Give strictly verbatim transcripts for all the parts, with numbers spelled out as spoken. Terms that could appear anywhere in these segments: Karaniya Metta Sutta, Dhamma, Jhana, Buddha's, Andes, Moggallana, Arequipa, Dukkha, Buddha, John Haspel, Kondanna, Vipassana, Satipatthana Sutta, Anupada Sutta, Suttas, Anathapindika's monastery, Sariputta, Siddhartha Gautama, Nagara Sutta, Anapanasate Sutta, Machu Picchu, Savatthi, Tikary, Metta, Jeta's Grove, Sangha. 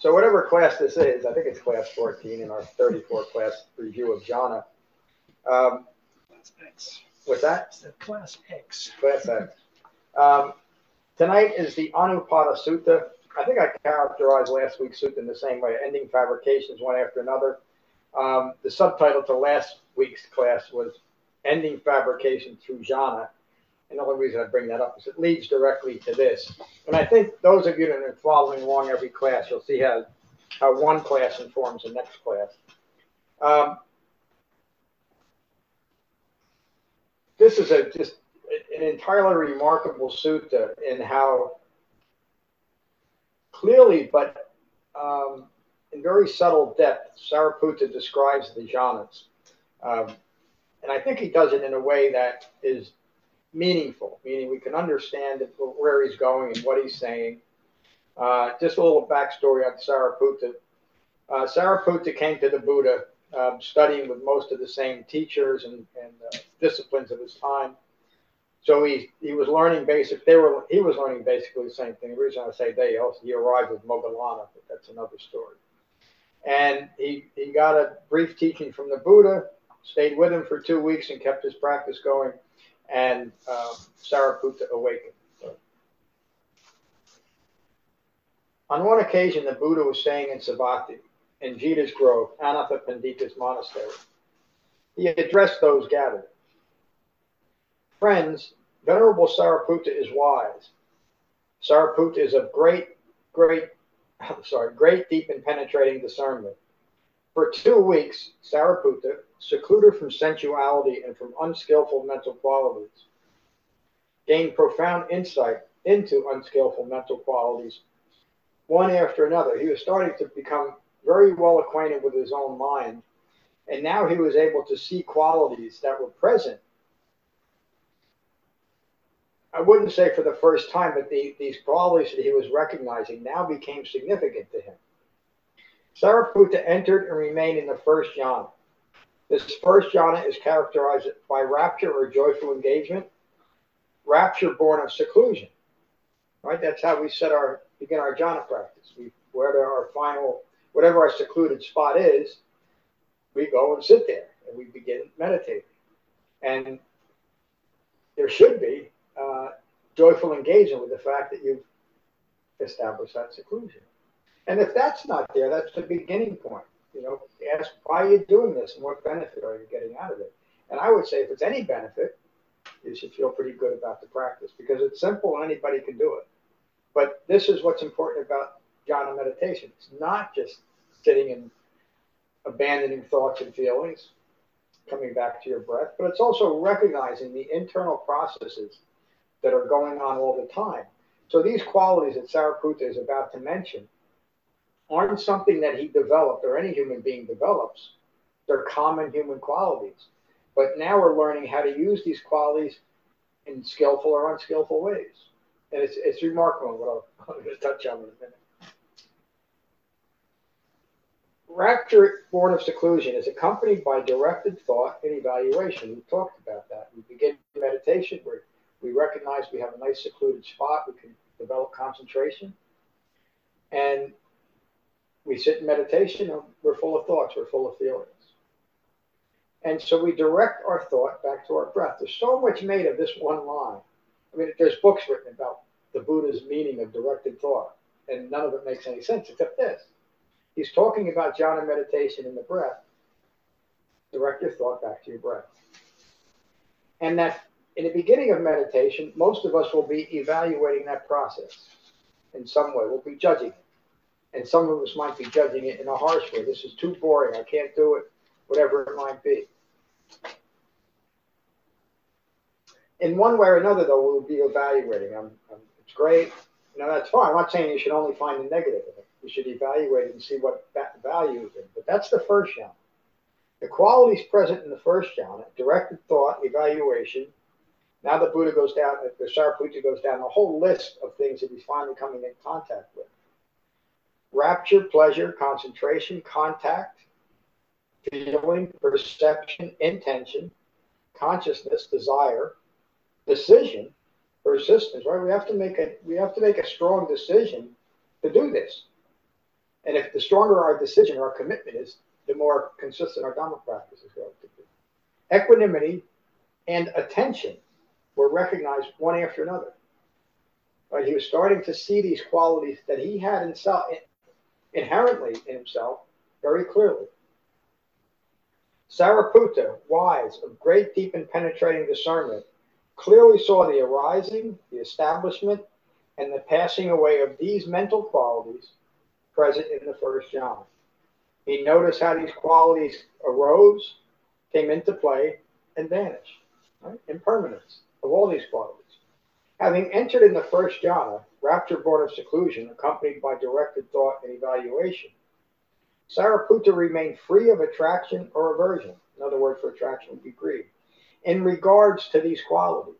So whatever class this is, I think it's class fourteen in our thirty-four class review of Jhana. Um, class X. What's that? It's the class X. Class X. Um, tonight is the Anupada Sutta. I think I characterized last week's sutta in the same way, ending fabrications one after another. Um, the subtitle to last week's class was Ending Fabrication Through Jhana. And the only reason I bring that up is it leads directly to this. And I think those of you that are following along every class, you'll see how, how one class informs the next class. Um, this is a just an entirely remarkable sutta in how clearly, but um, in very subtle depth, Sariputta describes the jhanas. Um, and I think he does it in a way that is meaningful, meaning we can understand where he's going and what he's saying. Uh, just a little backstory on Sariputta. Uh, Sariputta came to the Buddha, uh, studying with most of the same teachers and, and uh, disciplines of his time. So he he was learning basic. They were he was learning basically the same thing. The reason I say they, also he arrived with Moggallana, but that's another story. And he he got a brief teaching from the Buddha, stayed with him for two weeks, and kept his practice going. And um, Sariputta awakened. So, on one occasion, the Buddha was staying in Savatthi, in Jeta's Grove, Anathapindika's monastery. He addressed those gathered. Friends, Venerable Sariputta is wise. Sariputta is of great, great, I'm sorry, great deep and penetrating discernment. For two weeks, Sariputta, secluded from sensuality and from unskillful mental qualities, gained profound insight into unskillful mental qualities, one after another. He was starting to become very well acquainted with his own mind, and now he was able to see qualities that were present. I wouldn't say for the first time, but the, these qualities that he was recognizing now became significant to him. Sariputta entered and remained in the first jhana. This first jhana is characterized by rapture or joyful engagement, rapture born of seclusion. Right? That's how we set our begin our jhana practice. We wherever our final, whatever our secluded spot is, we go and sit there and we begin meditating. And there should be uh, joyful engagement with the fact that you've established that seclusion. And if that's not there, that's the beginning point. You know, ask why are you doing this and what benefit are you getting out of it? And I would say if it's any benefit, you should feel pretty good about the practice because it's simple and anybody can do it. But this is what's important about jhana meditation. It's not just sitting and abandoning thoughts and feelings, coming back to your breath, but it's also recognizing the internal processes that are going on all the time. So these qualities that Sariputta is about to mention aren't something that he developed or any human being develops. They're common human qualities. But now we're learning how to use these qualities in skillful or unskillful ways. And it's, it's remarkable what I'll, I'm going to touch on in a minute. Rapture born of seclusion is accompanied by directed thought and evaluation. We talked about that. We begin meditation where we recognize we have a nice secluded spot. We can develop concentration. And we sit in meditation, and we're full of thoughts, we're full of feelings. And so we direct our thought back to our breath. There's so much made of this one line. I mean, there's books written about the Buddha's meaning of directed thought, and none of it makes any sense except this. He's talking about jhana meditation in the breath. Direct your thought back to your breath. And that in the beginning of meditation, most of us will be evaluating that process in some way. We'll be judging it. And some of us might be judging it in a harsh way. This is too boring. I can't do it, whatever it might be. In one way or another, though, we'll be evaluating. I'm, I'm, it's great. You know, that's fine. I'm not saying you should only find the negative in it. You should evaluate it and see what that value is in. But that's the first jhana. The qualities present in the first jhana, directed thought, evaluation. Now the Buddha goes down, the Sariputta goes down a whole list of things that he's finally coming in contact with. Rapture, pleasure, concentration, contact, feeling, perception, intention, consciousness, desire, decision, persistence, right? We have to make a, we have to make a strong decision to do this. And if the stronger our decision, our commitment is, the more consistent our Dhamma practice is going to be. Equanimity and attention were recognized one after another. Right? He was starting to see these qualities that he had himself, inherently in himself, very clearly. Sariputta, wise, of great, deep, and penetrating discernment, clearly saw the arising, the establishment, and the passing away of these mental qualities present in the first jhana. He noticed how these qualities arose, came into play, and vanished. Right? Impermanence of all these qualities. Having entered in the first jhana, rapture born of seclusion, accompanied by directed thought and evaluation, Sariputta remained free of attraction or aversion. Another word for attraction would be greed. In regards to these qualities,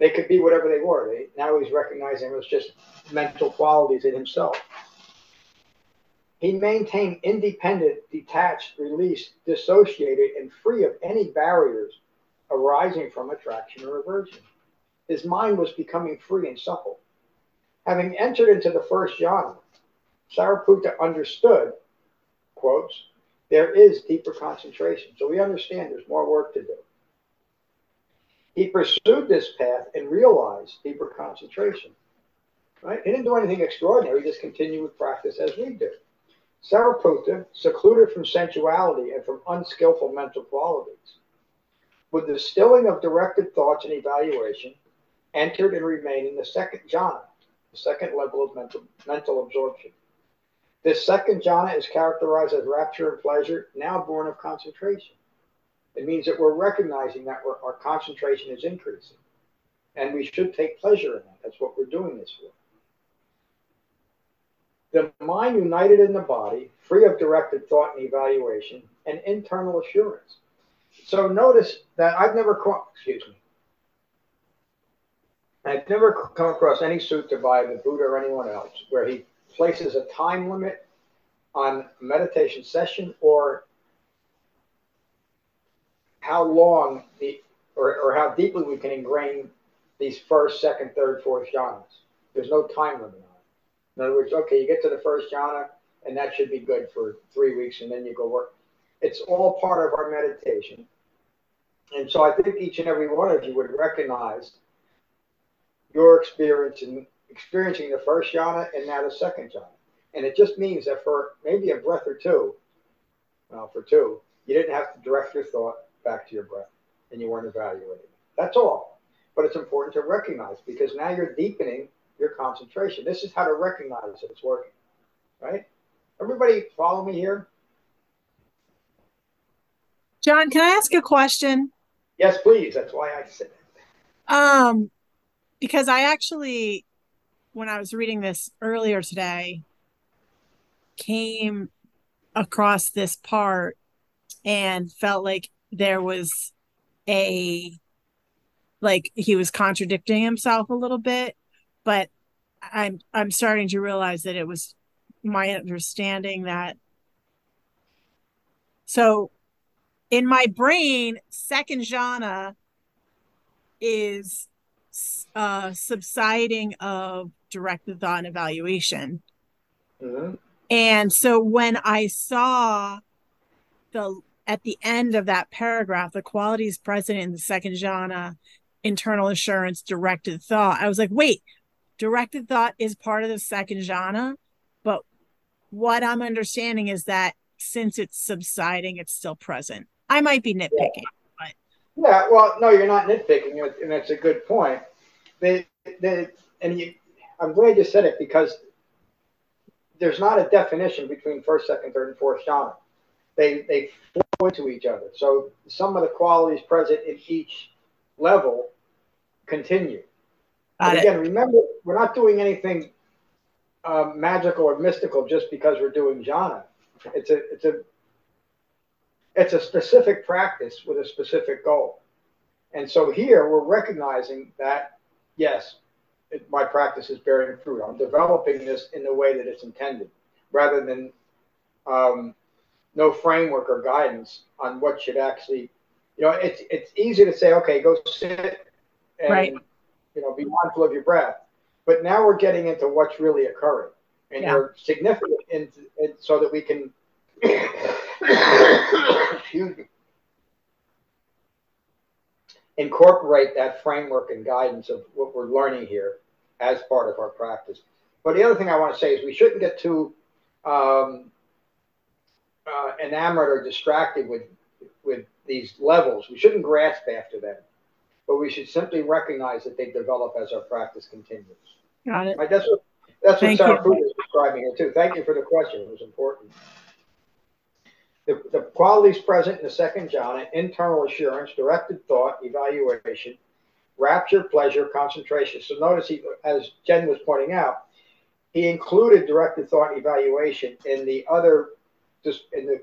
they could be whatever they were. They, now he's recognizing it was just mental qualities in himself. He maintained independent, detached, released, dissociated, and free of any barriers arising from attraction or aversion. His mind was becoming free and supple. Having entered into the first jhana, Sariputta understood, quotes, there is deeper concentration. So we understand there's more work to do. He pursued this path and realized deeper concentration. Right? He didn't do anything extraordinary, he just continued with practice as we do. Sariputta, secluded from sensuality and from unskillful mental qualities, with the stilling of directed thoughts and evaluation, entered and remained in the second jhana, the second level of mental, mental absorption. This second jhana is characterized as rapture and pleasure, now born of concentration. It means that we're recognizing that we're, our concentration is increasing, and we should take pleasure in that. That's what we're doing this for. The mind united in the body, free of directed thought and evaluation, and internal assurance. So notice that I've never caught, excuse me, I've never come across any sutta by the Buddha or anyone else where he places a time limit on a meditation session or how long the, or, or how deeply we can ingrain these first, second, third, fourth jhanas. There's no time limit on it. In other words, okay, you get to the first jhana, and that should be good for three weeks, and then you go work. It's all part of our meditation. And so I think each and every one of you would recognize your experience in experiencing the first jhana and now the second jhana. And it just means that for maybe a breath or two, well, for two, you didn't have to direct your thought back to your breath, and you weren't evaluating. That's all. But it's important to recognize, because now you're deepening your concentration. This is how to recognize that it's working, right? Everybody follow me here? John, can I ask a question? Yes, please. That's why I said it. Um, because I actually, when I was reading this earlier today, came across this part and felt like there was a, like he was contradicting himself a little bit. But I'm I'm starting to realize that it was my understanding that. So in my brain, second jhana is uh, subsiding of directed thought and evaluation. Mm-hmm. And so when I saw the at the end of that paragraph, the qualities present in the second jhana, internal assurance, directed thought, I was like, wait. Directed thought is part of the second jhana, but what I'm understanding is that since it's subsiding, it's still present. I might be nitpicking. Yeah, but. Yeah, well, no, you're not nitpicking, and that's a good point. They, they, and you, I'm glad you said it, because there's not a definition between first, second, third, and fourth jhana. They, they flow into each other. So some of the qualities present in each level continue. But again, remember, we're not doing anything um, magical or mystical just because we're doing jhana. It's a, it's a, It's a specific practice with a specific goal. And so here we're recognizing that, yes, it, my practice is bearing fruit. I'm developing this in the way that it's intended, rather than um, no framework or guidance on what should actually, you know, it's, it's easy to say, okay, go sit and, right. you know, be mindful of your breath. But now we're getting into what's really occurring, and yeah. you're significant in, in, so that we can, excuse me, incorporate that framework and guidance of what we're learning here as part of our practice. But the other thing I want to say is we shouldn't get too um, uh, enamored or distracted with, with these levels. We shouldn't grasp after them, but we should simply recognize that they develop as our practice continues. Got it. Right, that's what, that's what Sariputta is describing here too. Thank you for the question. It was important. The, the qualities present in the second jhana: internal assurance, directed thought, evaluation, rapture, pleasure, concentration. So notice, he, as Jen was pointing out, he included directed thought, evaluation in the other, in the,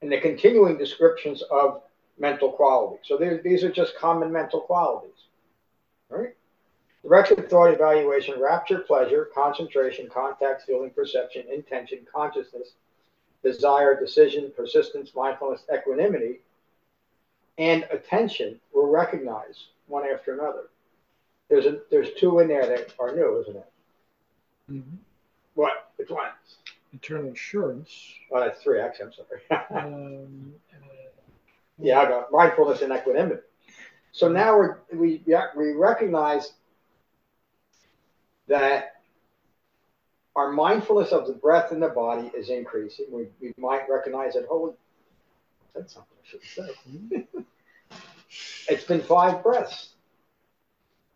in the continuing descriptions of mental qualities. So these are just common mental qualities, right? Directed thought, evaluation, rapture, pleasure, concentration, contact, feeling, perception, intention, consciousness, desire, decision, persistence, mindfulness, equanimity, and attention will recognize one after another. There's a, there's two in there that are new, isn't it? Mm-hmm. What? Which ones? Internal assurance. Oh, that's three. Actually, I'm sorry. um, uh, yeah, I got mindfulness and equanimity. So now we're, we we recognize that our mindfulness of the breath and the body is increasing. We, we might recognize that, oh, that's something I should say. It's been five breaths,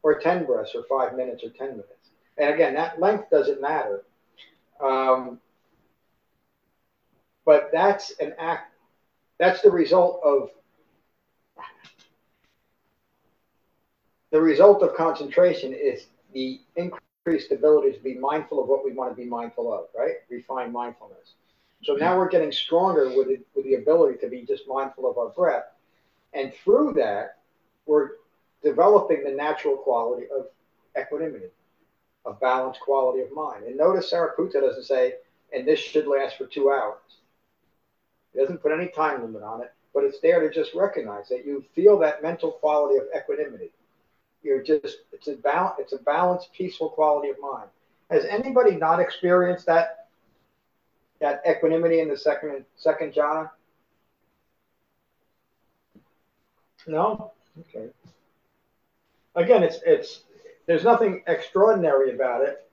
or ten breaths, or five minutes, or ten minutes. And again, that length doesn't matter. Um, but that's an act, that's the result of, the result of concentration is the increase. Increased ability to be mindful of what we want to be mindful of, right? Refined mindfulness. So now we're getting stronger with the, with the ability to be just mindful of our breath. And through that, we're developing the natural quality of equanimity, a balanced quality of mind. And notice Sariputta doesn't say, and this should last for two hours. He doesn't put any time limit on it, but it's there to just recognize that you feel that mental quality of equanimity. You're just, it's a balance, it's a balanced, peaceful quality of mind. Has anybody not experienced that, that equanimity in the second, second jhana? No? Okay. Again, it's, it's, there's nothing extraordinary about it,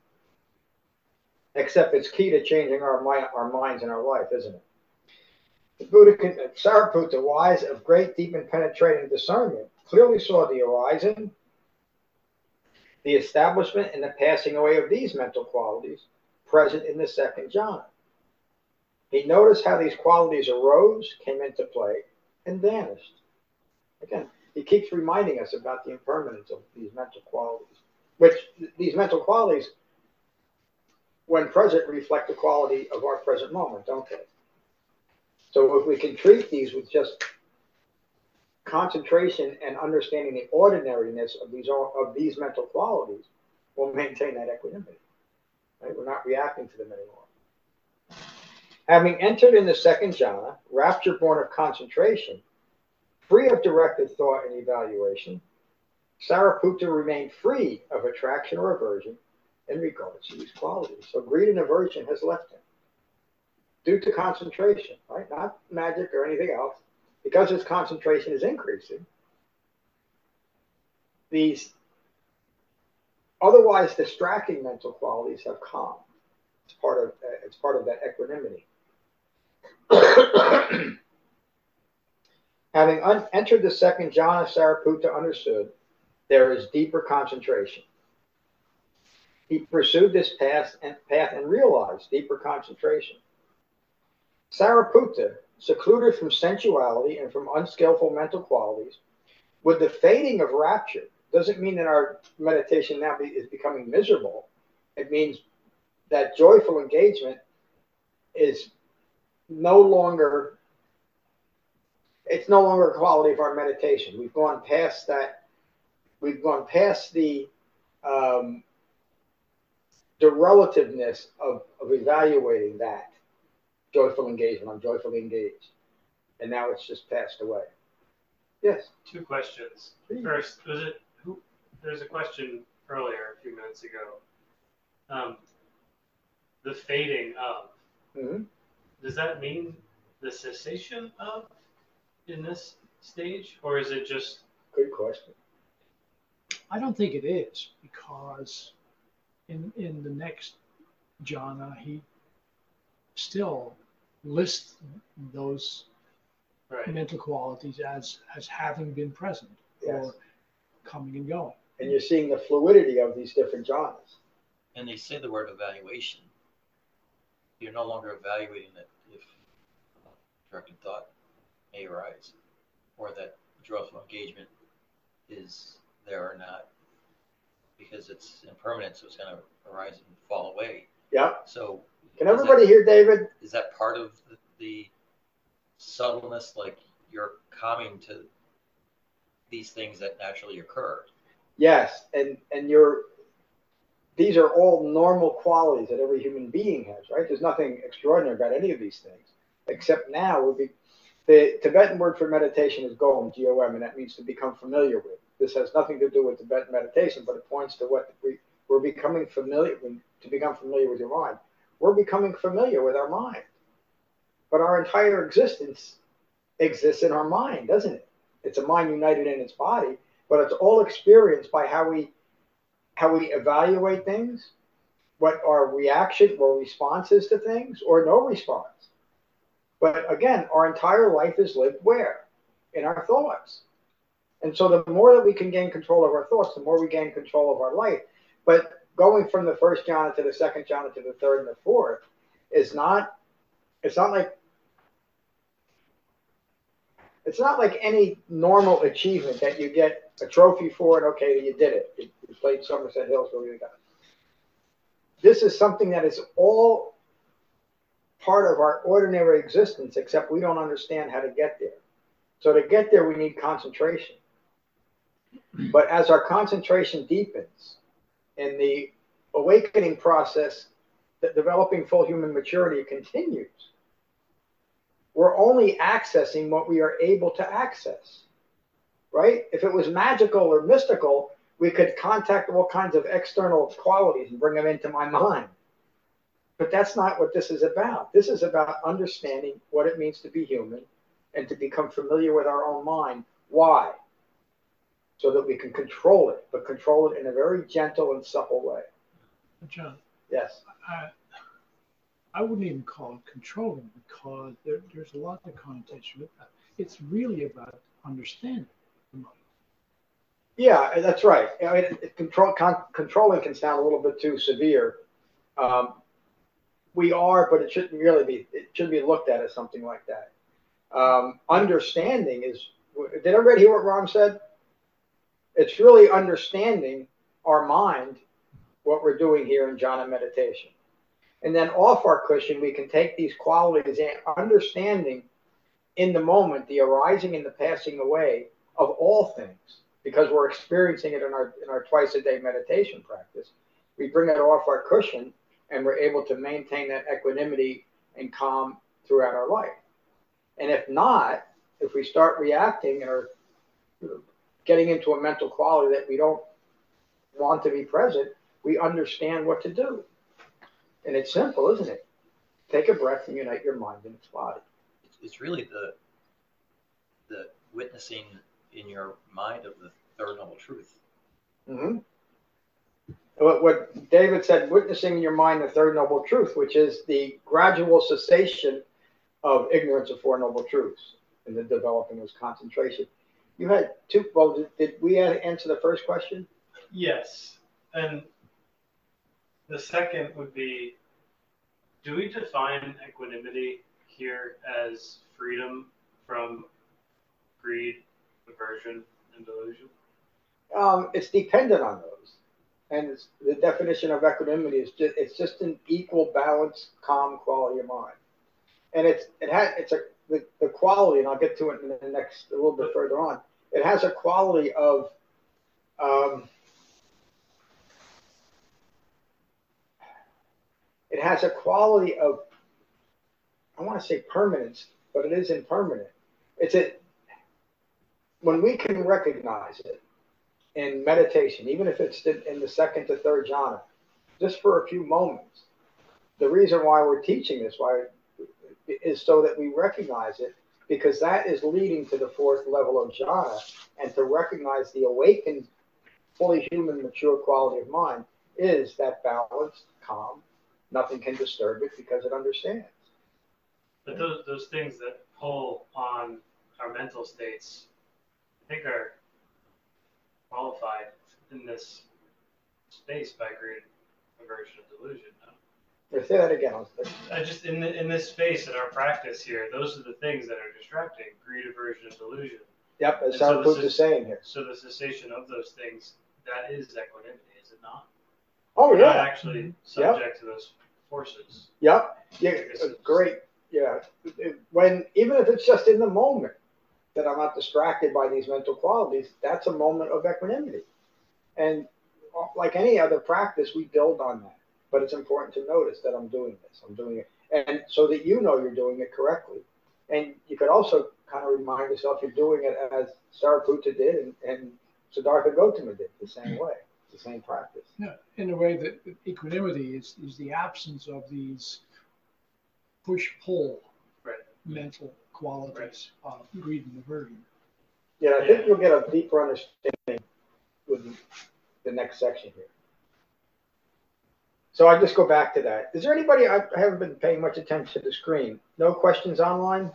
except it's key to changing our mind, our minds and our life, isn't it? The Buddha, Sariputta, wise of great, deep and penetrating discernment, clearly saw the horizon, the establishment and the passing away of these mental qualities present in the second jhana. He noticed how these qualities arose, came into play, and vanished. Again, he keeps reminding us about the impermanence of these mental qualities, which these mental qualities, when present, reflect the quality of our present moment, don't they? So if we can treat these with just concentration and understanding the ordinariness of these of these mental qualities, will maintain that equanimity. Right? We're not reacting to them anymore. Having entered in the second jhana, rapture born of concentration, free of directed thought and evaluation, Sariputta remained free of attraction or aversion in regards to these qualities. So greed and aversion has left him due to concentration, right? Not magic or anything else. Because his concentration is increasing, these otherwise distracting mental qualities have calmed. It's part of, uh, it's part of that equanimity. Having un entered the second jhana, Sariputta understood there is deeper concentration. He pursued this path and, path and realized deeper concentration. Sariputta, secluded from sensuality and from unskillful mental qualities, with the fading of rapture, doesn't mean that our meditation now be, is becoming miserable. It means that joyful engagement is no longer it's no longer a quality of our meditation. We've gone past that. We've gone past the um, the relativeness of, of evaluating that joyful engagement. I'm joyfully engaged, and now it's just passed away. Yes. Two questions. Please. First, was it who? There's a question earlier a few minutes ago. Um, the fading of. Mm-hmm. Does that mean the cessation of in this stage, or is it just? Good question. I don't think it is, because in in the next jhana he still lists those right. mental qualities as as having been present yes. or coming and going. And you're seeing the fluidity of these different jhanas. And they say the word evaluation. You're no longer evaluating it if directed thought may arise, or that joyful engagement is there or not, because it's impermanent, so it's going to arise and fall away. Yeah. So can everybody that, hear David? Is that part of the, the subtleness, like you're coming to these things that naturally occur? Yes, and and you're. These are all normal qualities that every human being has, right? There's nothing extraordinary about any of these things, except now would be the Tibetan word for meditation is gom, G O M, and that means to become familiar with. This has nothing to do with Tibetan meditation, but it points to what we, we're becoming familiar with, to become familiar with your mind. We're becoming familiar with our mind, but our entire existence exists in our mind, doesn't it? It's a mind united in its body, but it's all experienced by how we how we evaluate things, what our reaction or response is to things, or no response. But again, our entire life is lived where? In our thoughts. And so the more that we can gain control of our thoughts, the more we gain control of our life. But going from the first jhana to the second jhana to the third and the fourth is not, it's not like, it's not like any normal achievement that you get a trophy for, and okay, you did it. You, you played Somerset Hills, so you got it. This is something that is all part of our ordinary existence, except we don't understand how to get there. So to get there, we need concentration. But as our concentration deepens and the awakening process, the developing full human maturity continues, we're only accessing what we are able to access, right? If it was magical or mystical, we could contact all kinds of external qualities and bring them into my mind. But that's not what this is about. This is about understanding what it means to be human and to become familiar with our own mind. Why? So that we can control it, but control it in a very gentle and supple way. John. Yes. I I wouldn't even call it controlling, because there, there's a lot of connotation with that. It's really about understanding the mind. Yeah, that's right. I mean, it, it control, con controlling can sound a little bit too severe. Um, we are, but it shouldn't really be. It shouldn't be looked at as something like that. Um, understanding is. Did everybody hear what Ram said? It's really understanding our mind, what we're doing here in jhana meditation. And then off our cushion, we can take these qualities and understanding in the moment, the arising and the passing away of all things, because we're experiencing it in our, in our twice a day meditation practice. We bring it off our cushion and we're able to maintain that equanimity and calm throughout our life. And if not, if we start reacting or getting into a mental quality that we don't want to be present, we understand what to do. And it's simple, isn't it? Take a breath and unite your mind and its body. It's really the the witnessing in your mind of the Third Noble Truth. Mm-hmm. What, what David said, witnessing in your mind the Third Noble Truth, which is the gradual cessation of ignorance of Four Noble Truths and the developing of concentration. You had two, well, did, did we answer the first question? Yes. And the second would be, do we define equanimity here as freedom from greed, aversion, and delusion? Um, it's dependent on those. And it's, the definition of equanimity is just, it's just an equal, balanced, calm quality of mind. And it's, it ha it's a the, the quality, and I'll get to it in the next, a little bit further on, it has a quality of, um, it has a quality of, I want to say permanence, but it is impermanent. It's a, when we can recognize it in meditation, even if it's in the second to third jhana, just for a few moments, the reason why we're teaching this why is so that we recognize it, because that is leading to the fourth level of jhana, and to recognize the awakened, fully human, mature quality of mind is that balanced, calm, nothing can disturb it because it understands. But those, those things that pull on our mental states, I think, are qualified in this space by great aversion of delusion. No? Say that again. I just in the, in this space in our practice here, those are the things that are distracting: greed, aversion, and delusion. Yep, that's how Buddha is saying here. So the cessation of those things, that is equanimity, is it not? Oh You're yeah, not actually subject yep. to those forces. Yep. Yeah, great. Yeah, when even if it's just in the moment that I'm not distracted by these mental qualities, that's a moment of equanimity. And like any other practice, we build on that. But it's important to notice that I'm doing this, I'm doing it. And so that you know you're doing it correctly. And you could also kind of remind yourself you're doing it as Sariputta did and, and Siddhartha Gautama did, the same way, the same practice. Yeah, in a way that equanimity is, is the absence of these push-pull right. mental qualities right. of greed and aversion. Yeah, I think yeah. you'll get a deeper understanding with the next section here. So I just go back to that. Is there anybody, I haven't been paying much attention to the screen. No questions online?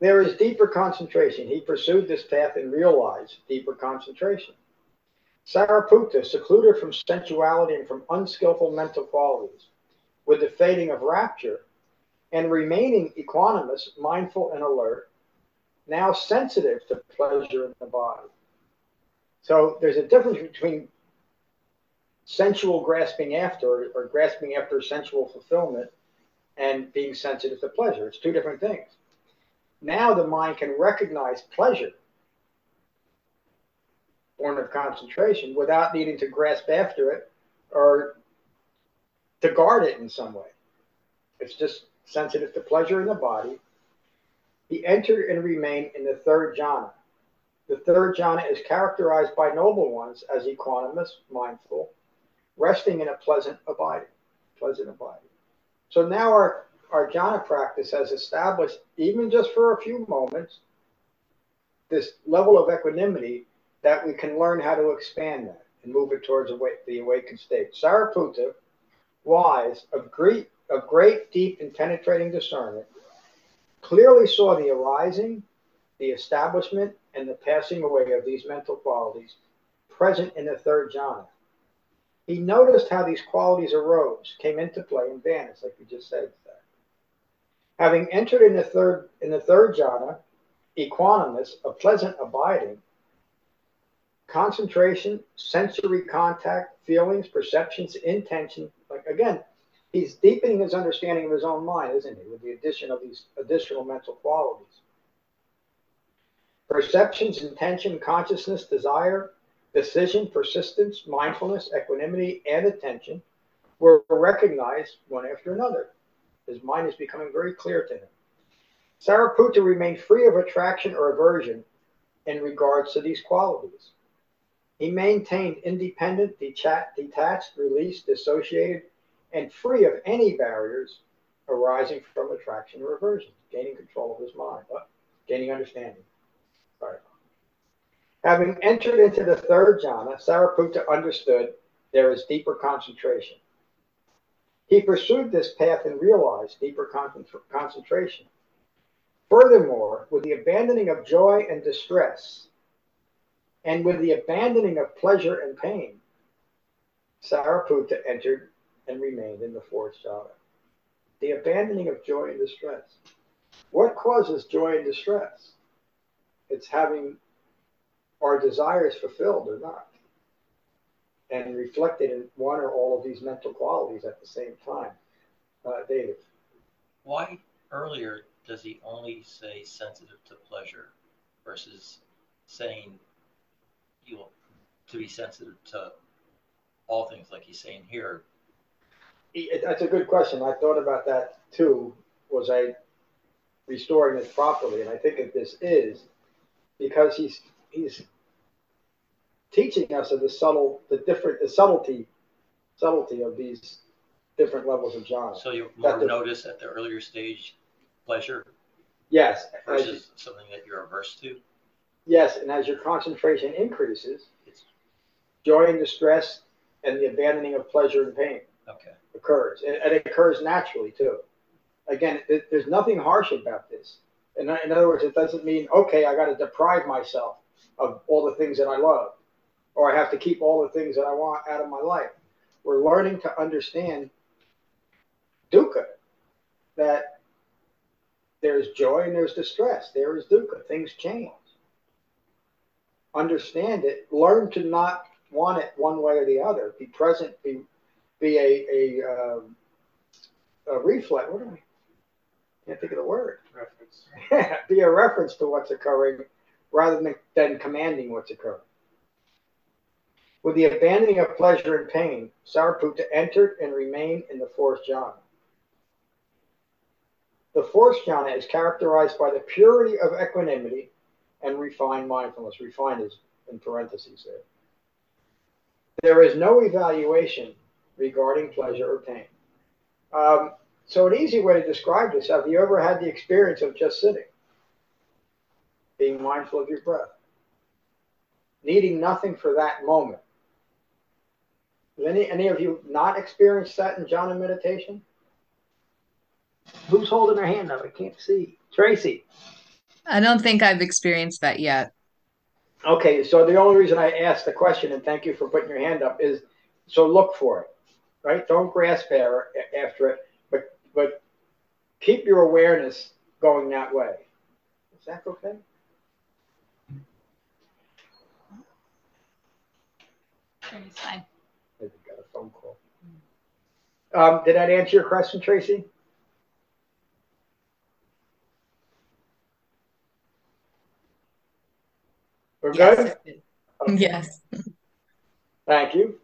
There is deeper concentration. He pursued this path and realized deeper concentration. Sariputta, secluded from sensuality and from unskillful mental qualities, with the fading of rapture, and remaining equanimous, mindful and alert, now sensitive to pleasure in the body. So there's a difference between sensual grasping after, or grasping after sensual fulfillment, and being sensitive to pleasure. It's two different things. Now the mind can recognize pleasure, born of concentration, without needing to grasp after it or to guard it in some way. It's just sensitive to pleasure in the body. He entered and remained in the third jhana. The third jhana is characterized by noble ones as equanimous, mindful, resting in a pleasant abiding. Pleasant abiding. So now our, our jhana practice has established, even just for a few moments, this level of equanimity that we can learn how to expand that and move it towards the awakened state. Sariputta, wise, of great, of great, deep, and penetrating discernment, clearly saw the arising, the establishment, and the passing away of these mental qualities present in the third jhana. He noticed how these qualities arose, came into play, and vanished, like we just said. Having entered in the third, in the third jhana, equanimous, a pleasant abiding, concentration, sensory contact, feelings, perceptions, intention. Like again, he's deepening his understanding of his own mind, isn't he, with the addition of these additional mental qualities. Perceptions, intention, consciousness, desire, decision, persistence, mindfulness, equanimity, and attention were recognized one after another. His mind is becoming very clear to him. Sariputta remained free of attraction or aversion in regards to these qualities. He maintained independent, detached, released, dissociated, and free of any barriers arising from attraction or aversion, gaining control of his mind, uh, gaining understanding. Sorry. Having entered into the third jhana, Sariputta understood there is deeper concentration. He pursued this path and realized deeper con concentration. Furthermore, with the abandoning of joy and distress, and with the abandoning of pleasure and pain, Sariputta entered and remained in the fourth jhana. The abandoning of joy and distress. What causes joy and distress? It's having our desires fulfilled or not, and reflected in one or all of these mental qualities at the same time. Uh, David. why earlier does he only say sensitive to pleasure versus saying you will to be sensitive to all things like he's saying here? That's a good question. I thought about that too. Was I restoring it properly? And I think that this is because he's he's teaching us of the subtle, the different, the subtlety, subtlety of these different levels of jhana. So you more the, notice at the earlier stage pleasure. Yes. Versus you, something that you're averse to. Yes, and as your concentration increases, it's joy and distress and the abandoning of pleasure and pain. Okay. Occurs, and it occurs naturally too. Again, it, there's nothing harsh about this. In, in other words, it doesn't mean, okay, I got to deprive myself of all the things that I love, or I have to keep all the things that I want out of my life. We're learning to understand dukkha, that there's joy and there's distress. There is dukkha. Things change. Understand it. Learn to not want it one way or the other. Be present. Be be a a, um, a reflex. What do I? Can't think of the word. Reference. Yeah, be a reference to what's occurring, rather than than commanding what's occurring. With the abandoning of pleasure and pain, Sariputta entered and remained in the fourth jhana. The fourth jhana is characterized by the purity of equanimity and refined mindfulness. Refined is in parentheses there. There is no evaluation regarding pleasure or pain. Um, so an easy way to describe this, have you ever had the experience of just sitting, being mindful of your breath, needing nothing for that moment? Has any, any of you not experienced that in jhana meditation? Who's holding their hand up? I can't see. Tracy. I don't think I've experienced that yet. Okay, so the only reason I asked the question, and thank you for putting your hand up, is so look for it, right? Don't grasp after it, but but keep your awareness going that way. Is that okay? Tracy's fine. I got a phone call. Um, did that answer your question, Tracy? We're good? Yes. Okay. Yes. Thank you.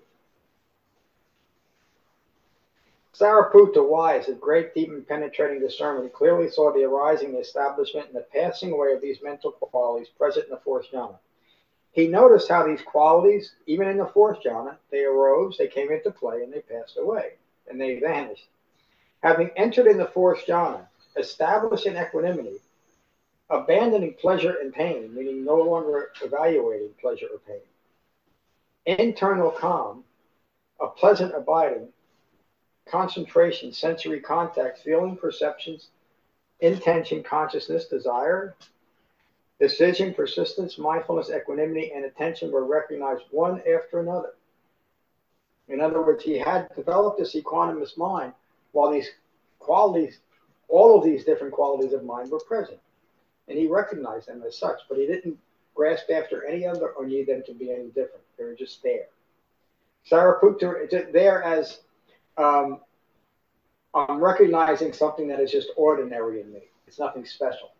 Sariputta, wise of great, deep, and penetrating discernment, clearly saw the arising, the establishment, and the passing away of these mental qualities present in the fourth jhana. He noticed how these qualities, even in the fourth jhana, they arose, they came into play, and they passed away, and they vanished. Having entered in the fourth jhana, establishing equanimity, abandoning pleasure and pain, meaning no longer evaluating pleasure or pain, internal calm, a pleasant abiding, concentration, sensory contact, feeling, perceptions, intention, consciousness, desire, decision, persistence, mindfulness, equanimity, and attention were recognized one after another. In other words, he had developed this equanimous mind while these qualities, all of these different qualities of mind were present. And he recognized them as such, but he didn't grasp after any other or need them to be any different. They were just there. Sariputta, there as um, I'm recognizing something that is just ordinary in me. It's nothing special,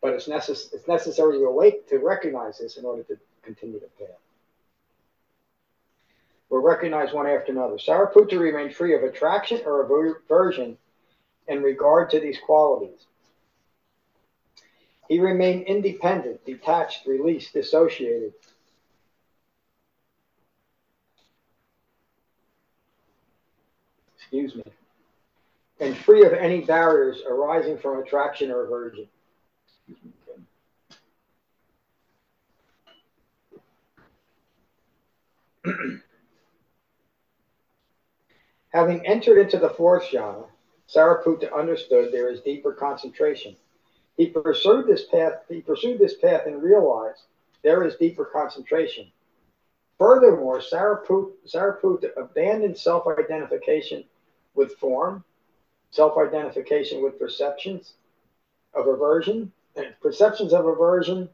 but it's, necess it's necessary to awake to recognize this in order to continue the path. We'll recognize one after another. Sariputta remained free of attraction or aversion in regard to these qualities. He remained independent, detached, released, dissociated. Excuse me. And free of any barriers arising from attraction or aversion. Having entered into the fourth jhana, Sariputta understood there is deeper concentration. He pursued this path, he pursued this path and realized there is deeper concentration. Furthermore, Sariputta, Sariputta abandoned self-identification with form, self-identification with perceptions of aversion, perceptions of aversion.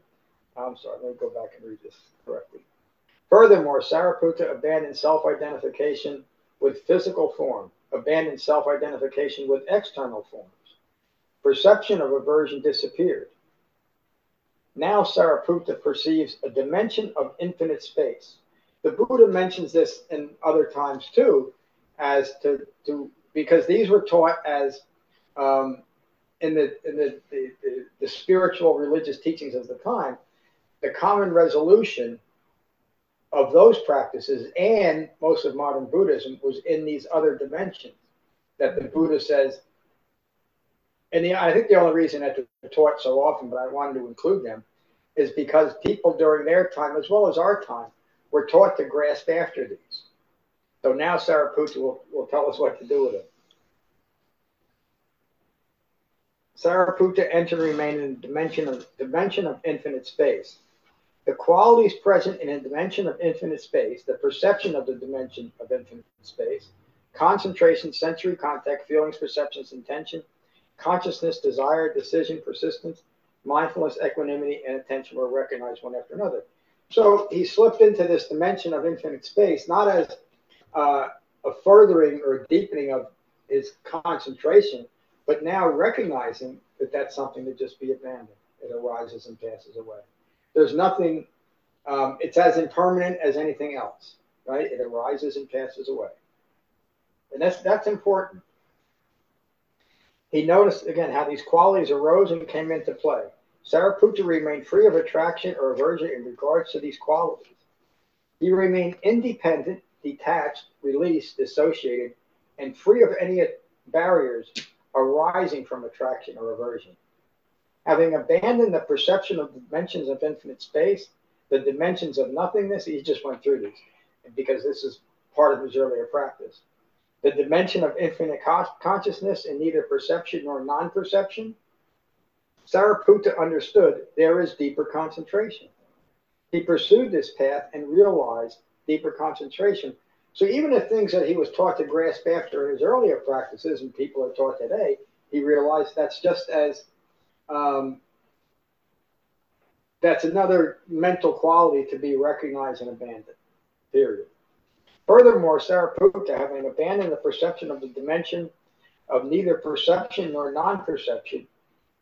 I'm sorry, let me go back and read this correctly. Furthermore, Sariputta abandoned self-identification with physical form, abandoned self-identification with external forms, perception of aversion disappeared. Now Sariputta perceives a dimension of infinite space. The Buddha mentions this in other times too, as to, to because these were taught as um, in, the, in the, the, the, the spiritual religious teachings of the time, the common resolution of those practices and most of modern Buddhism was in these other dimensions that the Buddha says. And the, I think the only reason that they're taught so often, but I wanted to include them, is because people during their time, as well as our time, were taught to grasp after these. So now Sariputta will, will tell us what to do with them. Sariputta entered and remained in the dimension of, dimension of infinite space. The qualities present in a dimension of infinite space, the perception of the dimension of infinite space, concentration, sensory contact, feelings, perceptions, intention, consciousness, desire, decision, persistence, mindfulness, equanimity, and attention were recognized one after another. So he slipped into this dimension of infinite space, not as uh, a furthering or deepening of his concentration, but now recognizing that that's something to just be abandoned. It arises and passes away. There's nothing, um, it's as impermanent as anything else, right? It arises and passes away. And that's, that's important. He noticed, again, how these qualities arose and came into play. Sariputta remained free of attraction or aversion in regards to these qualities. He remained independent, detached, released, dissociated, and free of any barriers arising from attraction or aversion. Having abandoned the perception of dimensions of infinite space, the dimensions of nothingness, he just went through these, because this is part of his earlier practice. The dimension of infinite consciousness in neither perception nor non-perception, Sariputta understood there is deeper concentration. He pursued this path and realized deeper concentration. So even the things that he was taught to grasp after in his earlier practices and people are taught today, he realized that's just as, um, that's another mental quality to be recognized and abandoned, period. Furthermore, Sariputta, having abandoned the perception of the dimension of neither perception nor non-perception,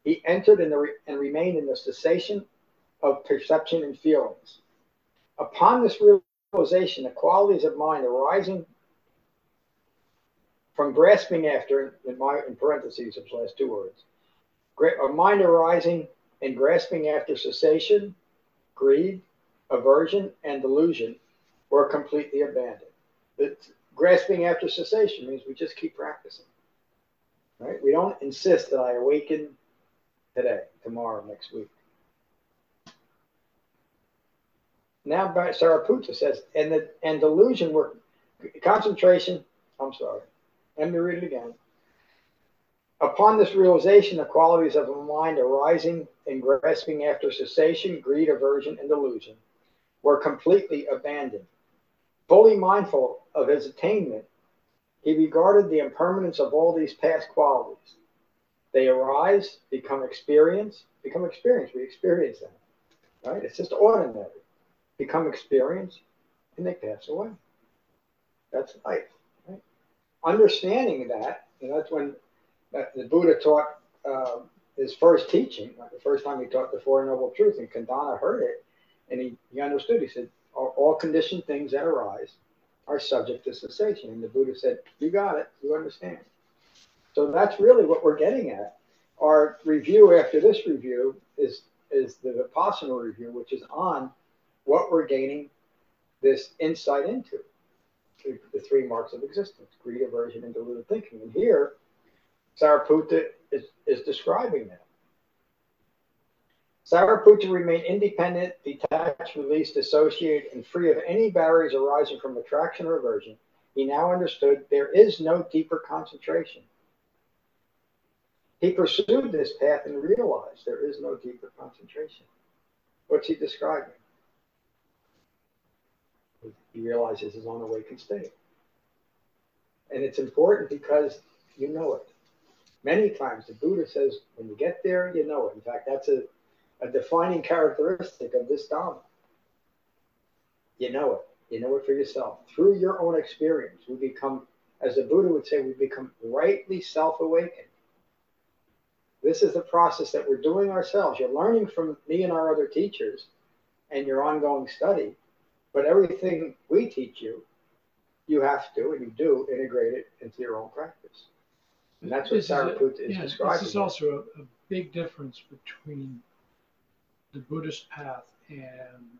he entered in the re and remained in the cessation of perception and feelings. Upon this realization, the qualities of mind arising from grasping after, in, my, in parentheses, those last two words, a mind arising and grasping after cessation, greed, aversion, and delusion were completely abandoned. It's grasping after cessation means we just keep practicing, right? We don't insist that I awaken today, tomorrow, next week. Now Sariputta says, and, the, and delusion were, concentration, I'm sorry, let me read it again. Upon this realization, the qualities of a mind arising and grasping after cessation, greed, aversion, and delusion were completely abandoned. Fully mindful of his attainment, he regarded the impermanence of all these past qualities. They arise, become experience, become experience, we experience them, right? It's just ordinary. Become experience, and they pass away. That's life, right? Understanding that, and that's when the Buddha taught uh, his first teaching, like the first time he taught the Four Noble Truths, and Kondanna heard it, and he, he understood. He said, all conditioned things that arise are subject to cessation. And the Buddha said, you got it, you understand. So that's really what we're getting at. Our review after this review is, is the Vipassana review, which is on what we're gaining this insight into, the three marks of existence, greed, aversion, and deluded thinking. And here, Sariputta is, is describing that. Sariputta remained independent, detached, released, dissociated, and free of any barriers arising from attraction or aversion. He now understood there is no deeper concentration. He pursued this path and realized there is no deeper concentration. What's he describing? He realizes his own awakened state. And it's important because you know it. Many times the Buddha says, when you get there, you know it. In fact, that's a A defining characteristic of this Dhamma. You know it. You know it for yourself. Through your own experience, we become, as the Buddha would say, we become rightly self-awakened. This is the process that we're doing ourselves. You're learning from me and our other teachers and your ongoing study, but everything we teach you, you have to, and you do, integrate it into your own practice. And that's what Sariputta is describing. This is also a, a big difference between the Buddhist path and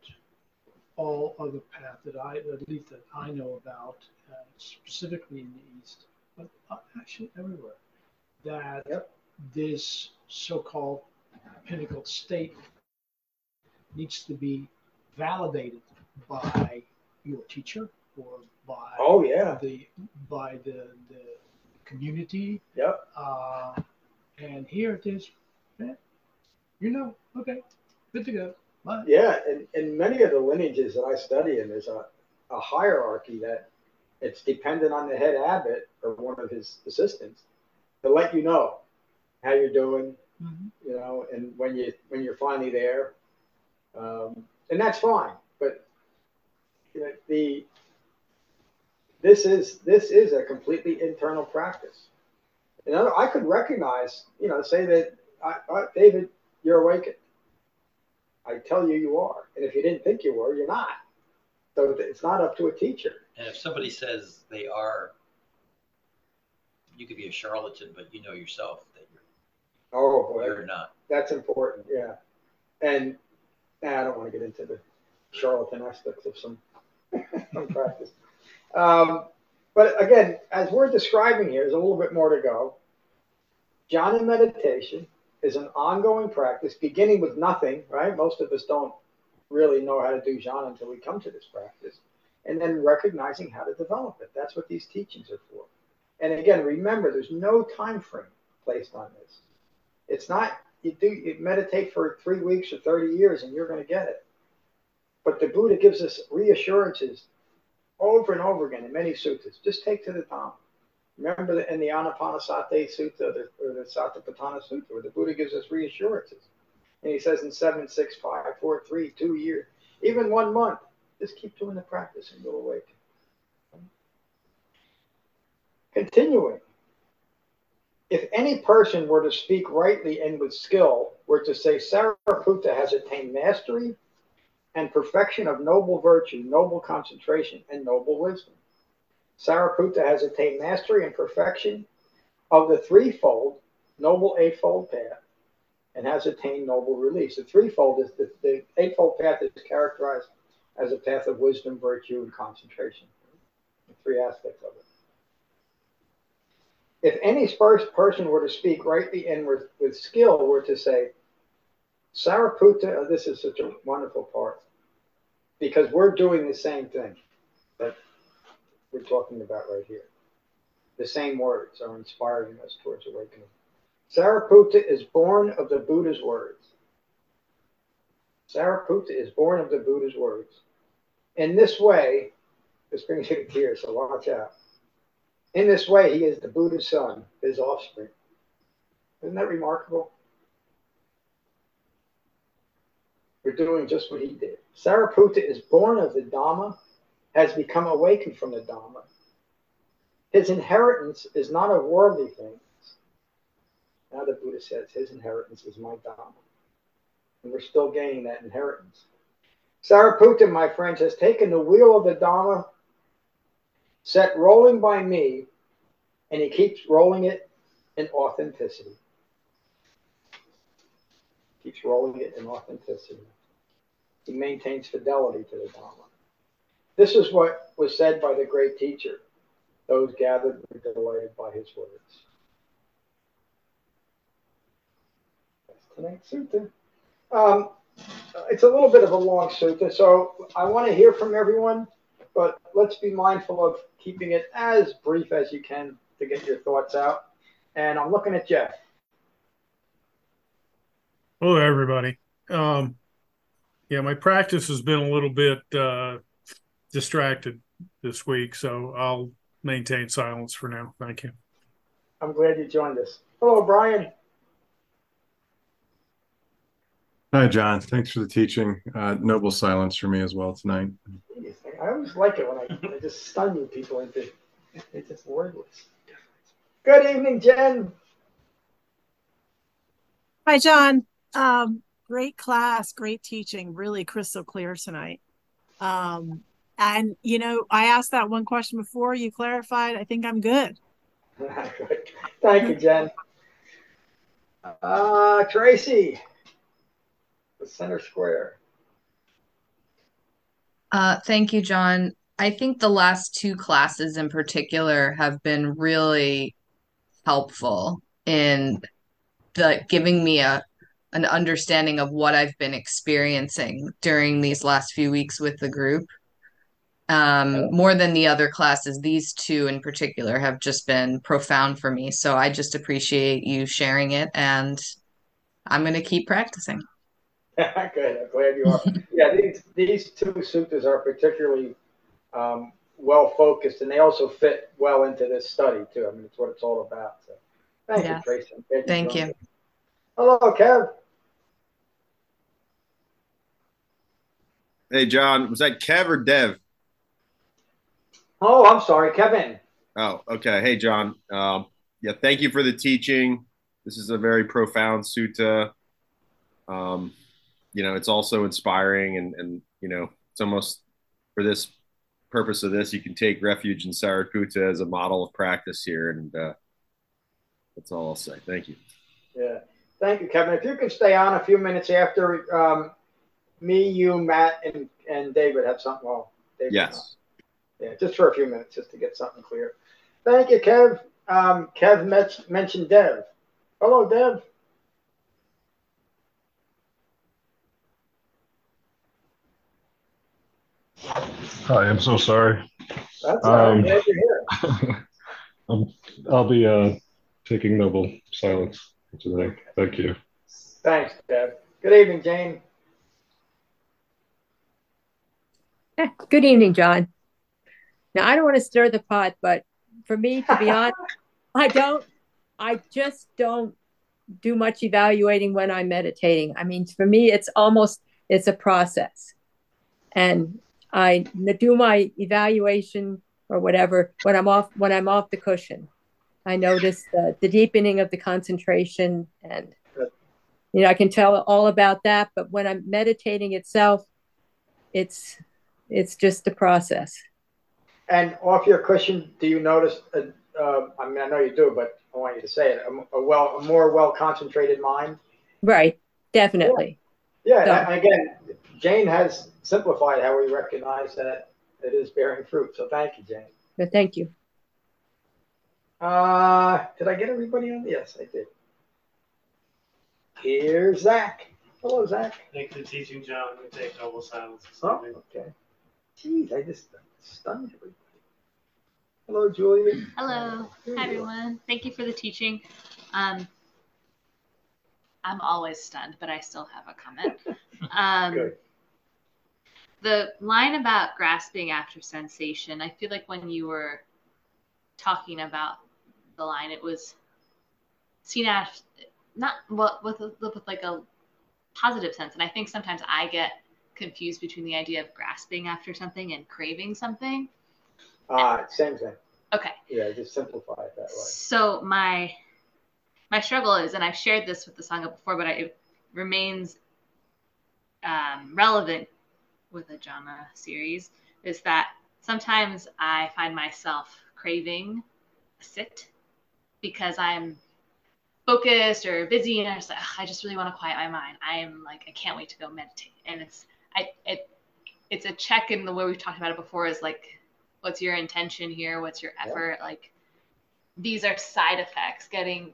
all other path that I, at least that I know about, uh, specifically in the East, but actually everywhere, that yep. this so-called pinnacle state needs to be validated by your teacher or by oh yeah the by the, the community. Yep. Uh, and here it is, man, you know, okay, good to go. Bye. Yeah, and, and many of the lineages that I study in, there's a, a hierarchy that it's dependent on the head abbot or one of his assistants to let you know how you're doing, mm-hmm. you know, and when you when you're finally there, um, and that's fine. But you know, the this is this is a completely internal practice. And I, I could recognize, you know, say that I, I, David, you're awakened. I tell you, you are. And if you didn't think you were, you're not. So it's not up to a teacher. And if somebody says they are, you could be a charlatan, but you know yourself that you're, oh, boy, you're not. That's important, yeah. And nah, I don't want to get into the charlatan aspects of some, some practice. Um, but again, as we're describing here, there's a little bit more to go. Jhana meditation is an ongoing practice, beginning with nothing, right? Most of us don't really know how to do jhana until we come to this practice, and then recognizing how to develop it. That's what these teachings are for. And again, remember, there's no time frame placed on this. It's not, you do you meditate for three weeks or thirty years and you're going to get it. But the Buddha gives us reassurances over and over again in many suttas. Just take to the Dhamma. Remember that in the Anapanasate Sutta or the, or the Satipatthana Sutta, where the Buddha gives us reassurances. And he says in seven, six, five, four, three, two years, even one month, just keep doing the practice and you'll awaken. Continuing. If any person were to speak rightly and with skill, were to say, Sariputta has attained mastery and perfection of noble virtue, noble concentration, and noble wisdom. Sariputta has attained mastery and perfection of the threefold, noble eightfold path, and has attained noble release. The threefold is the, the eightfold path is characterized as a path of wisdom, virtue, and concentration. The three aspects of it. If any person were to speak rightly and with, with skill were to say, Sariputta, this is such a wonderful part, because we're doing the same thing. But we're talking about right here. The same words are inspiring us towards awakening. Sariputta is born of the Buddha's words. Sariputta is born of the Buddha's words. In this way, this brings you to tears, so watch out. In this way, he is the Buddha's son, his offspring. Isn't that remarkable? We're doing just what he did. Sariputta is born of the Dhamma, has become awakened from the Dhamma. His inheritance is not of worldly things. Now the Buddha says, his inheritance is my Dhamma. And we're still gaining that inheritance. Sariputta, my friends, has taken the wheel of the Dhamma, set rolling by me, and he keeps rolling it in authenticity. Keeps rolling it in authenticity. He maintains fidelity to the Dhamma. This is what was said by the great teacher. Those gathered were delighted by his words. That's tonight's sutta. Um, it's a little bit of a long sutta, so I want to hear from everyone, but let's be mindful of keeping it as brief as you can to get your thoughts out. And I'm looking at Jeff. Hello, everybody. Um, yeah, my practice has been a little bit... Uh, distracted this week, so I'll maintain silence for now. Thank you. I'm glad you joined us. Hello, Brian. Hi, John. Thanks for the teaching. Uh, noble silence for me as well tonight. I always like it when I, I just stun you people into it's just wordless. Good evening, Jen. Hi, John. Um, great class, great teaching, really crystal clear tonight. Um, and, you know, I asked that one question before you clarified. I think I'm good. Thank you, Jen. Uh, Tracy, the center square. Uh, thank you, John. I think the last two classes in particular have been really helpful in the giving me a an understanding of what I've been experiencing during these last few weeks with the group. Um, more than the other classes, these two in particular have just been profound for me. So I just appreciate you sharing it, and I'm going to keep practicing. Good. I'm glad you are. Yeah, these, these two suttas are particularly um, well-focused, and they also fit well into this study, too. I mean, it's what it's all about. So. Thank yeah. you, Tracy. Thank, Thank you. you. Hello, Kev. Hey, John. Was that Kev or Dev? Oh, I'm sorry, Kevin. Oh, okay. Hey, John. Um, yeah, thank you for the teaching. This is a very profound sutta. Um, you know, it's also inspiring, and, and, you know, it's almost for this purpose of this, you can take refuge in Sariputta as a model of practice here. And uh, that's all I'll say. Thank you. Yeah. Thank you, Kevin. If you could stay on a few minutes after um, me, you, Matt, and, and David have something. Well, David, yes. Yeah, just for a few minutes, just to get something clear. Thank you, Kev. Um, Kev met, mentioned Dev. Hello, Dev. Hi, I'm so sorry. That's all um, right. Glad you're here. I'll be uh, taking noble silence today. Thank you. Thanks, Dev. Good evening, Jane. Good evening, John. Now, I don't want to stir the pot, but for me, to be honest, I don't, I just don't do much evaluating when I'm meditating. I mean, for me, it's almost, it's a process. And I do my evaluation or whatever when I'm off, when I'm off the cushion. I notice the, the deepening of the concentration, and, you know, I can tell all about that. But when I'm meditating itself, it's, it's just a process. And off your cushion, do you notice, a, uh, I mean, I know you do, but I want you to say it, a, a, well, a more well-concentrated mind? Right, definitely. Yeah, yeah. So, and again, Jane has simplified how we recognize that it is bearing fruit. So thank you, Jane. Yeah, thank you. Uh, did I get everybody on? Yes, I did. Here's Zach. Hello, Zach. Thank you for teaching, John. We take noble silence. Oh, okay. Jeez, I just... stunned everybody. Hello, Julia. Hello. Hi, everyone. Thank you for the teaching. Um, I'm always stunned, but I still have a comment. Um, Good. The line about grasping after sensation, I feel like when you were talking about the line, it was seen as not well, with, with like a positive sense. And I think sometimes I get confused between the idea of grasping after something and craving something. Ah, uh, same thing. Okay. Yeah, just simplify it that way. So my my struggle is, and I've shared this with the Sangha before, but I, it remains um, relevant with the Jhana series, is that sometimes I find myself craving a sit because I'm focused or busy, and I just like, I just really want to quiet my mind. I am like, I can't wait to go meditate, and it's. I, it, it's a check in the way we've talked about it before is like, what's your intention here? What's your effort? Yeah. Like, these are side effects, getting,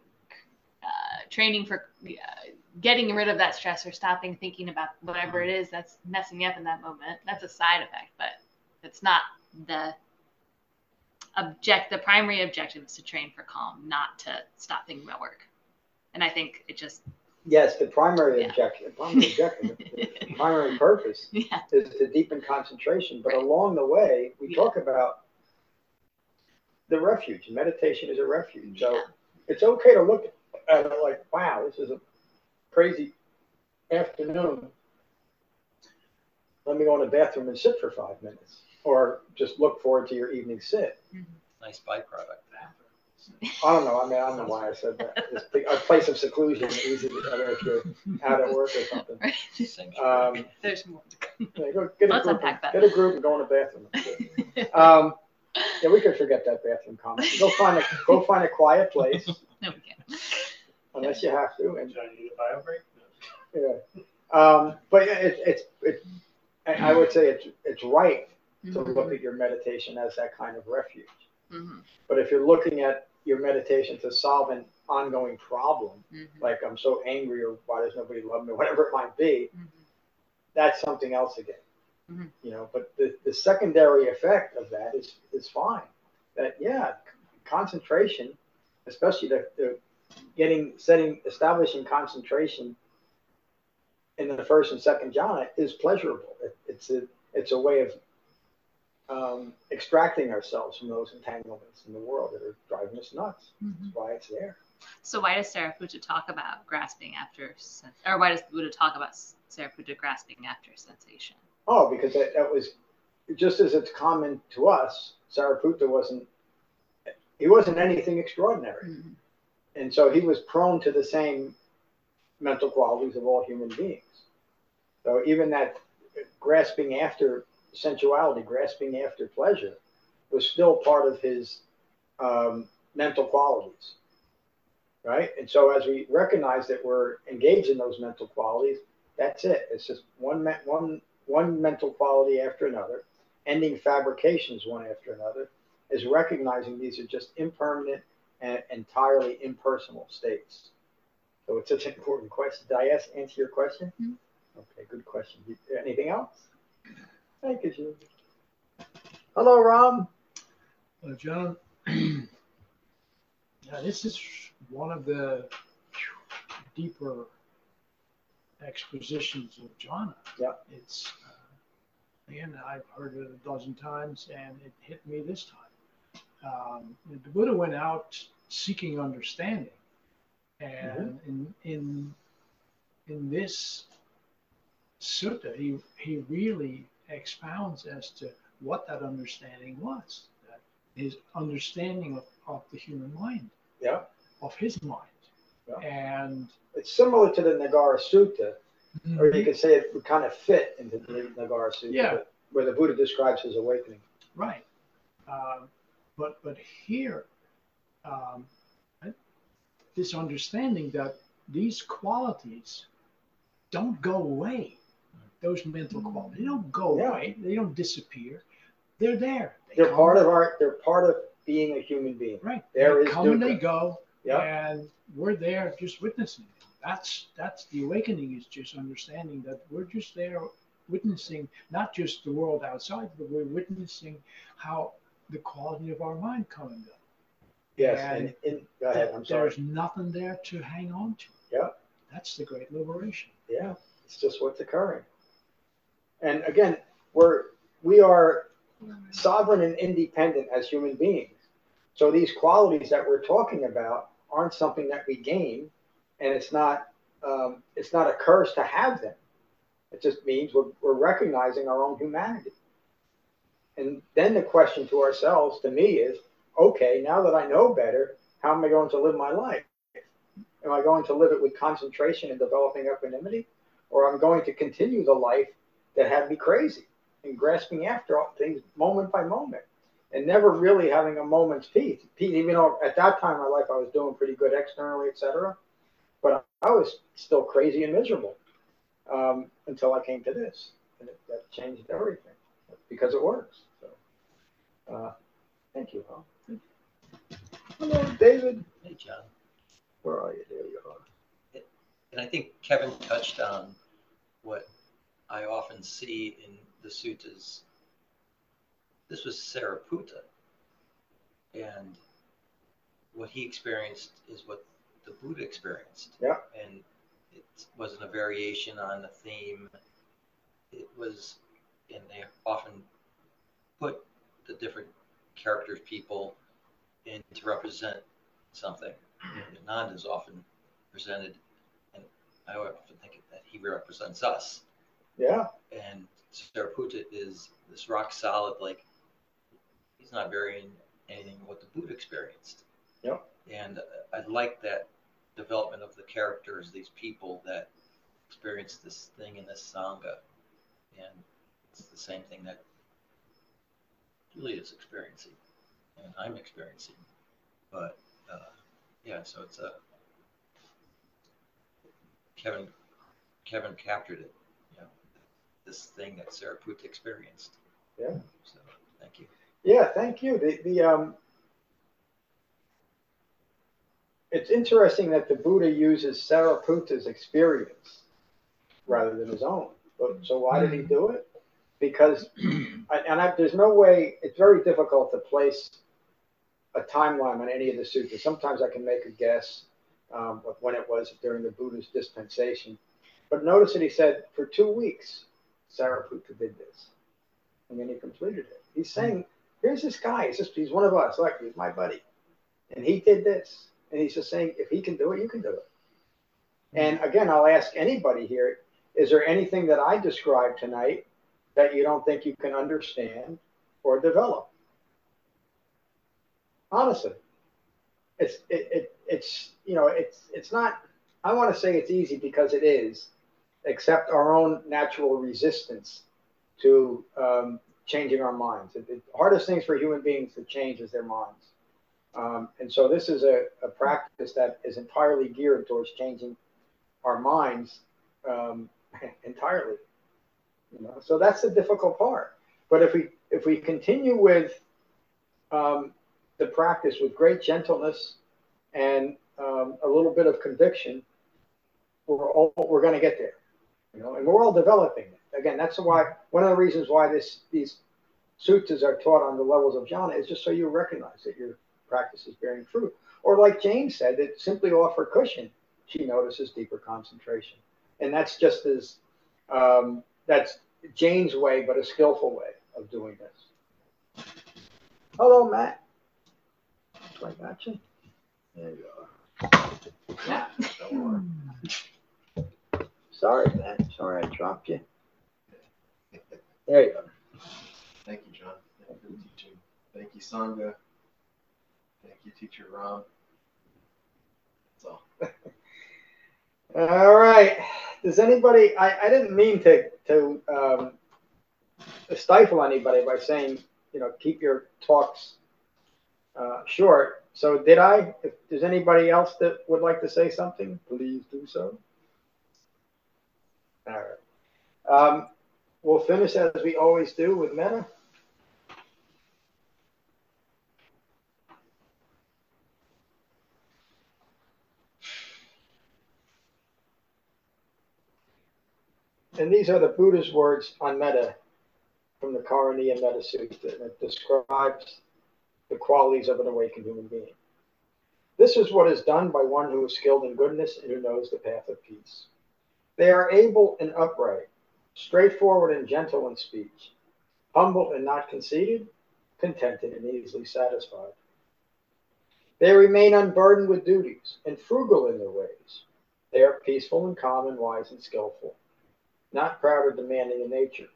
uh, training for uh, getting rid of that stress or stopping thinking about whatever it is that's messing you up in that moment. That's a side effect, but it's not the object. The primary objective is to train for calm, not to stop thinking about work. And I think it just, yes, the primary yeah. objective, the primary, objective the primary purpose yeah. is to deepen concentration. But right. along the way, we yeah. talk about the refuge. Meditation is a refuge. So yeah. it's okay to look at it like, wow, this is a crazy afternoon. Let me go in the bathroom and sit for five minutes. Or just look forward to your evening sit. Mm-hmm. Nice byproduct. I don't know. I mean, I don't know why I said that. It's a place of seclusion, easy to, I mean, if you're out at work or something. Um, There's more to come. Yeah, go, get, Let's a group unpack and, that. Get a group and go in the bathroom. Um, yeah, we could forget that bathroom comment. Go find a go find a quiet place. No, we can't. Unless you have to. And do I need a bio break? No. Yeah. Um, but yeah, it, it's it's I would say it's it's right to mm-hmm. look at your meditation as that kind of refuge. Mm-hmm. But if you're looking at your meditation to solve an ongoing problem, mm-hmm. like I'm so angry or why does nobody love me, whatever it might be, mm-hmm. that's something else again. Mm-hmm. You know, but the, the secondary effect of that is is fine. That yeah, concentration, especially the, the getting setting establishing concentration in the first and second jhana is pleasurable. It, it's a it's a way of um, extracting ourselves from those entanglements in the world that are driving us nuts. Mm-hmm. That's why it's there. So why does Sariputta talk about grasping after, or why does Buddha talk about Sariputta grasping after sensation? Oh, because that, that was just as it's common to us. Sariputta wasn't he wasn't anything extraordinary, mm-hmm. and so he was prone to the same mental qualities of all human beings. So even that grasping after sensuality, grasping after pleasure, was still part of his um, mental qualities, right? And so as we recognize that we're engaged in those mental qualities, that's it. It's just one, one, one mental quality after another, ending fabrications one after another, is recognizing these are just impermanent and entirely impersonal states. So it's such an important question. Did I ask, answer your question? Mm-hmm. Okay, good question. Anything else? Thank you, Julie. Hello, Ram. Hello, John. Now, this is one of the deeper expositions of jhana. Yeah. It's, uh, again, I've heard it a dozen times, and it hit me this time. Um, the Buddha went out seeking understanding. And mm-hmm. in, in in this sutta, he he really expounds as to what that understanding was, that his understanding of, of the human mind, yeah, of his mind, yeah. And it's similar to the Nagara Sutta, mm-hmm. or you could say it would kind of fit into the Nagara Sutta, yeah. where the Buddha describes his awakening. Right, um, but but here. Um, This understanding that these qualities don't go away, those mental qualities, they don't go yeah. away, they don't disappear, they're there. They they're part of our. They're part of being a human being. Right. There they is come and they go, yep. and we're there just witnessing it. That's that's the awakening, is just understanding that we're just there witnessing not just the world outside, but we're witnessing how the quality of our mind coming up. Yes, and, and, and go ahead, I'm sorry. There's nothing there to hang on to. Yeah. That's the great liberation. Yeah, it's just what's occurring. And again, we're, we are sovereign and independent as human beings. So these qualities that we're talking about aren't something that we gain, and it's not, um, it's not a curse to have them. It just means we're, we're recognizing our own humanity. And then the question to ourselves, to me, is, okay, now that I know better, how am I going to live my life? Am I going to live it with concentration and developing equanimity? Or I'm going to continue the life that had me crazy and grasping after all things moment by moment and never really having a moment's peace. Even though at that time in my life I was doing pretty good externally, et cetera. But I was still crazy and miserable um, until I came to this. And it, that changed everything because it works. So, uh, thank you, Paul. Hello, David. Hey, John. Where are you? There you are. And I think Kevin touched on what I often see in the suttas. This was Sariputta. And what he experienced is what the Buddha experienced. Yeah. And it wasn't a variation on the theme. It was, and they often put the different characters, people, and to represent something. Ananda is often presented, and I often think that he represents us. Yeah. And Sariputta is this rock solid, like, he's not varying anything what the Buddha experienced. Yeah. And I like that development of the characters, these people that experience this thing in this Sangha. And it's the same thing that Julia's experiencing and I'm experiencing. But uh, yeah, so it's a, Kevin, Kevin captured it, you know, this thing that Sariputta experienced. Yeah. So thank you. Yeah, thank you. The, the, um, it's interesting that the Buddha uses Sariputta's experience rather than his own. But, so why did he do it? Because, and I, there's no way, it's very difficult to place a timeline on any of the suttas. Sometimes I can make a guess um, of when it was during the Buddha's dispensation. But notice that he said, for two weeks, Sariputta did this. And then he completed it. He's saying, here's this guy. He's, just, he's one of us. Like, he's my buddy. And he did this. And he's just saying, if he can do it, you can do it. And again, I'll ask anybody here, is there anything that I described tonight that you don't think you can understand or develop? Honestly, it's, it, it, it's, you know, it's, it's not, I want to say it's easy because it is, except our own natural resistance to um, changing our minds. The hardest things for human beings to change is their minds. Um, and so this is a, a practice that is entirely geared towards changing our minds um, entirely. You know? So that's the difficult part. But if we if we continue with um, the practice with great gentleness and um, a little bit of conviction, we're all, we're going to get there. You know, and we're all developing it. Again, that's why one of the reasons why this these suttas are taught on the levels of jhana is just so you recognize that you're practice is bearing fruit. Or like James said, that simply off her cushion, she notices deeper concentration. And that's just as, um, that's Jane's way, but a skillful way of doing this. Hello, Matt. I got you. There you are. Matt, don't worry. Sorry, Matt. Sorry I dropped you. There you are. Thank you, John. Thank you for teaching. Thank you, Sangha. Thank you, Teacher Ron. That's all. All right. Does anybody, I, I didn't mean to, to um, stifle anybody by saying, you know, keep your talks uh, short. So did I? If there's anybody else that would like to say something, please do so. All right. Um, we'll finish as we always do with Metta. And these are the Buddha's words on Metta from the Karaniya Metta Sutta that describes the qualities of an awakened human being. This is what is done by one who is skilled in goodness and who knows the path of peace. They are able and upright, straightforward and gentle in speech, humble and not conceited, contented and easily satisfied. They remain unburdened with duties and frugal in their ways. They are peaceful and calm and wise and skillful, not proud or demanding in nature.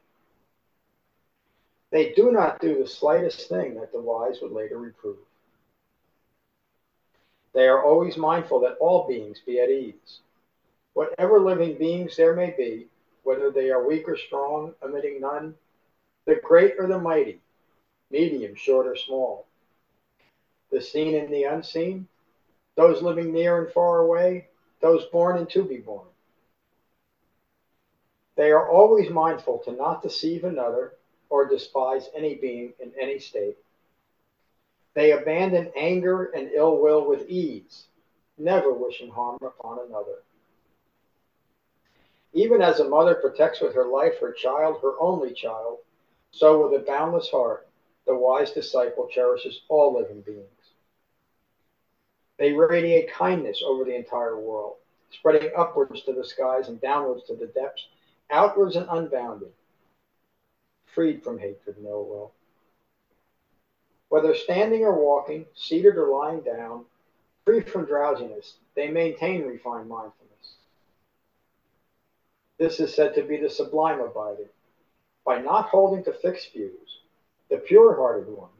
They do not do the slightest thing that the wise would later reprove. They are always mindful that all beings be at ease. Whatever living beings there may be, whether they are weak or strong, omitting none, the great or the mighty, medium, short or small, the seen and the unseen, those living near and far away, those born and to be born. They are always mindful to not deceive another or despise any being in any state. They abandon anger and ill will with ease, never wishing harm upon another. Even as a mother protects with her life her child, her only child, so with a boundless heart, the wise disciple cherishes all living beings. They radiate kindness over the entire world, spreading upwards to the skies and downwards to the depths, outwards and unbounded, freed from hatred and ill will. Whether standing or walking, seated or lying down, free from drowsiness, they maintain refined mindfulness. This is said to be the sublime abiding, by not holding to fixed views, the pure-hearted one,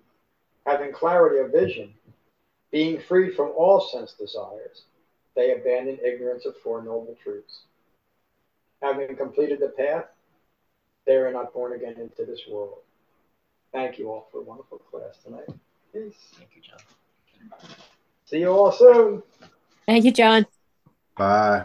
having clarity of vision, Being free from all sense desires, they abandon ignorance of Four Noble Truths. Having completed the path, they are not born again into this world. Thank you all for a wonderful class tonight. Peace. Thank you, John. See you all soon. Thank you, John. Bye.